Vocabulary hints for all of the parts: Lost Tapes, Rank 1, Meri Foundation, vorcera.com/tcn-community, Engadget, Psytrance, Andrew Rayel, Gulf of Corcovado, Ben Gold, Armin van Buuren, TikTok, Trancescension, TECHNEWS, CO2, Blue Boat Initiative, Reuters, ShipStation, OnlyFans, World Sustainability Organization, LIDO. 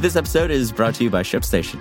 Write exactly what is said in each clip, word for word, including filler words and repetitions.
This episode is brought to you by ShipStation.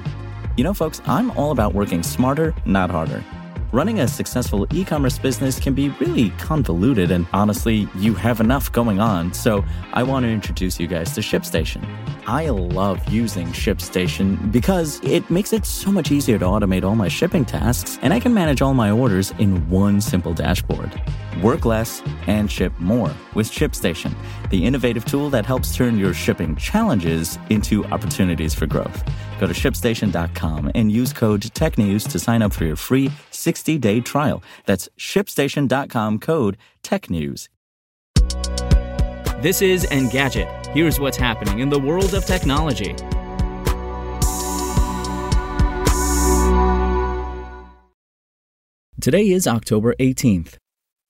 You know, folks, I'm all about working smarter, not harder. Running a successful e-commerce business can be really convoluted, and honestly, you have enough going on. So I want to introduce you guys to ShipStation. I love using ShipStation because it makes it so much easier to automate all my shipping tasks, and I can manage all my orders in one simple dashboard. Work less and ship more with ShipStation, the innovative tool that helps turn your shipping challenges into opportunities for growth. Go to ShipStation dot com and use code TECHNEWS to sign up for your free sixty-day trial. That's ShipStation dot com, code TECHNEWS. This is Engadget. Here's what's happening in the world of technology. Today is October eighteenth.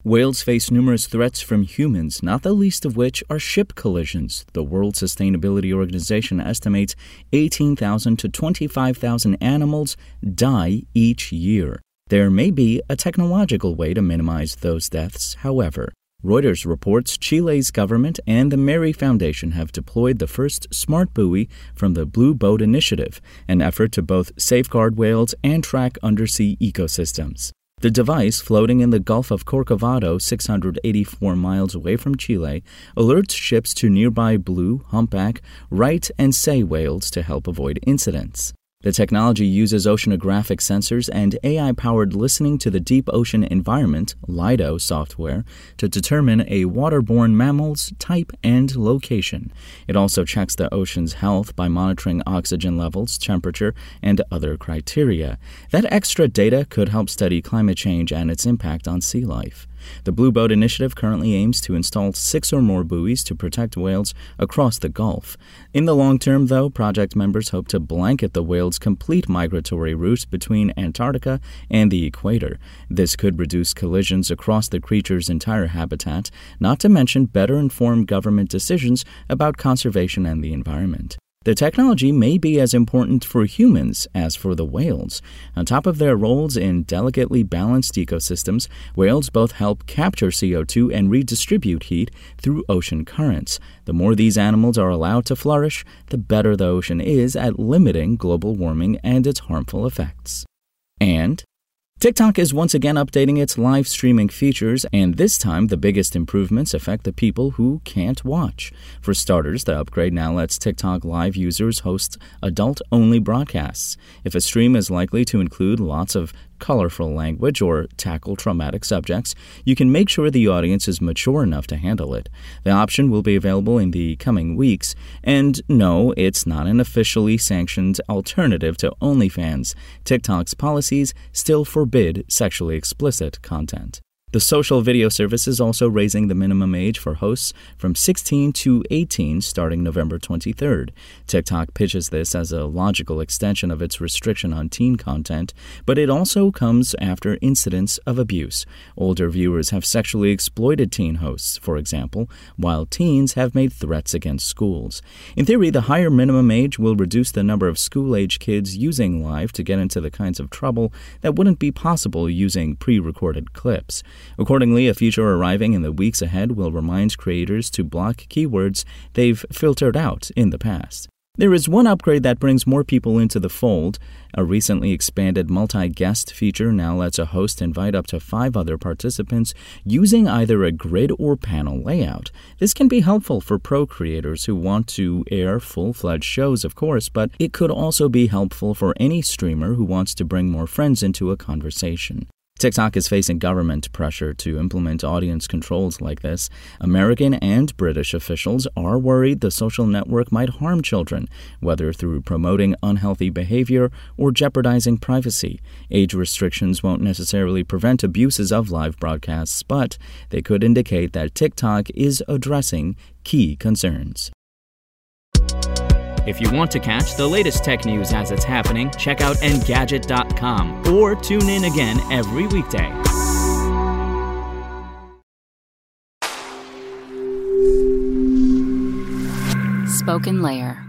Whales face numerous threats from humans, not the least of which are ship collisions. The World Sustainability Organization estimates eighteen thousand to twenty-five thousand animals die each year. There may be a technological way to minimize those deaths, however. Reuters reports Chile's government and the Meri Foundation have deployed the first smart buoy from the Blue Boat Initiative, an effort to both safeguard whales and track undersea ecosystems. The device, floating in the Gulf of Corcovado, six hundred eighty-four miles away from Chile, alerts ships to nearby blue, humpback, right, and sei whales to help avoid incidents. The technology uses oceanographic sensors and A I-powered listening to the deep ocean environment, LIDO software, to determine a waterborne mammal's type and location. It also checks the ocean's health by monitoring oxygen levels, temperature, and other criteria. That extra data could help study climate change and its impact on sea life. The Blue Boat Initiative currently aims to install six or more buoys to protect whales across the Gulf. In the long term, though, project members hope to blanket the whales' complete migratory route between Antarctica and the equator. This could reduce collisions across the creature's entire habitat, not to mention better informed government decisions about conservation and the environment. The technology may be as important for humans as for the whales. On top of their roles in delicately balanced ecosystems, whales both help capture C O two and redistribute heat through ocean currents. The more these animals are allowed to flourish, the better the ocean is at limiting global warming and its harmful effects. And TikTok is once again updating its live streaming features, and this time the biggest improvements affect the people who can't watch. For starters, the upgrade now lets TikTok Live users host adult-only broadcasts. If a stream is likely to include lots of colorful language or tackle traumatic subjects, you can make sure the audience is mature enough to handle it. The option will be available in the coming weeks, and no, it's not an officially sanctioned alternative to OnlyFans. TikTok's policies still forbid sexually explicit content. The social video service is also raising the minimum age for hosts from sixteen to eighteen starting November twenty-third. TikTok pitches this as a logical extension of its restriction on teen content, but it also comes after incidents of abuse. Older viewers have sexually exploited teen hosts, for example, while teens have made threats against schools. In theory, the higher minimum age will reduce the number of school-age kids using Live to get into the kinds of trouble that wouldn't be possible using pre-recorded clips. Accordingly, a feature arriving in the weeks ahead will remind creators to block keywords they've filtered out in the past. There is one upgrade that brings more people into the fold. A recently expanded multi-guest feature now lets a host invite up to five other participants using either a grid or panel layout. This can be helpful for pro creators who want to air full-fledged shows, of course, but it could also be helpful for any streamer who wants to bring more friends into a conversation. TikTok is facing government pressure to implement audience controls like this. American and British officials are worried the social network might harm children, whether through promoting unhealthy behavior or jeopardizing privacy. Age restrictions won't necessarily prevent abuses of live broadcasts, but they could indicate that TikTok is addressing key concerns. If you want to catch the latest tech news as it's happening, check out Engadget dot com or tune in again every weekday. Spoken Layer.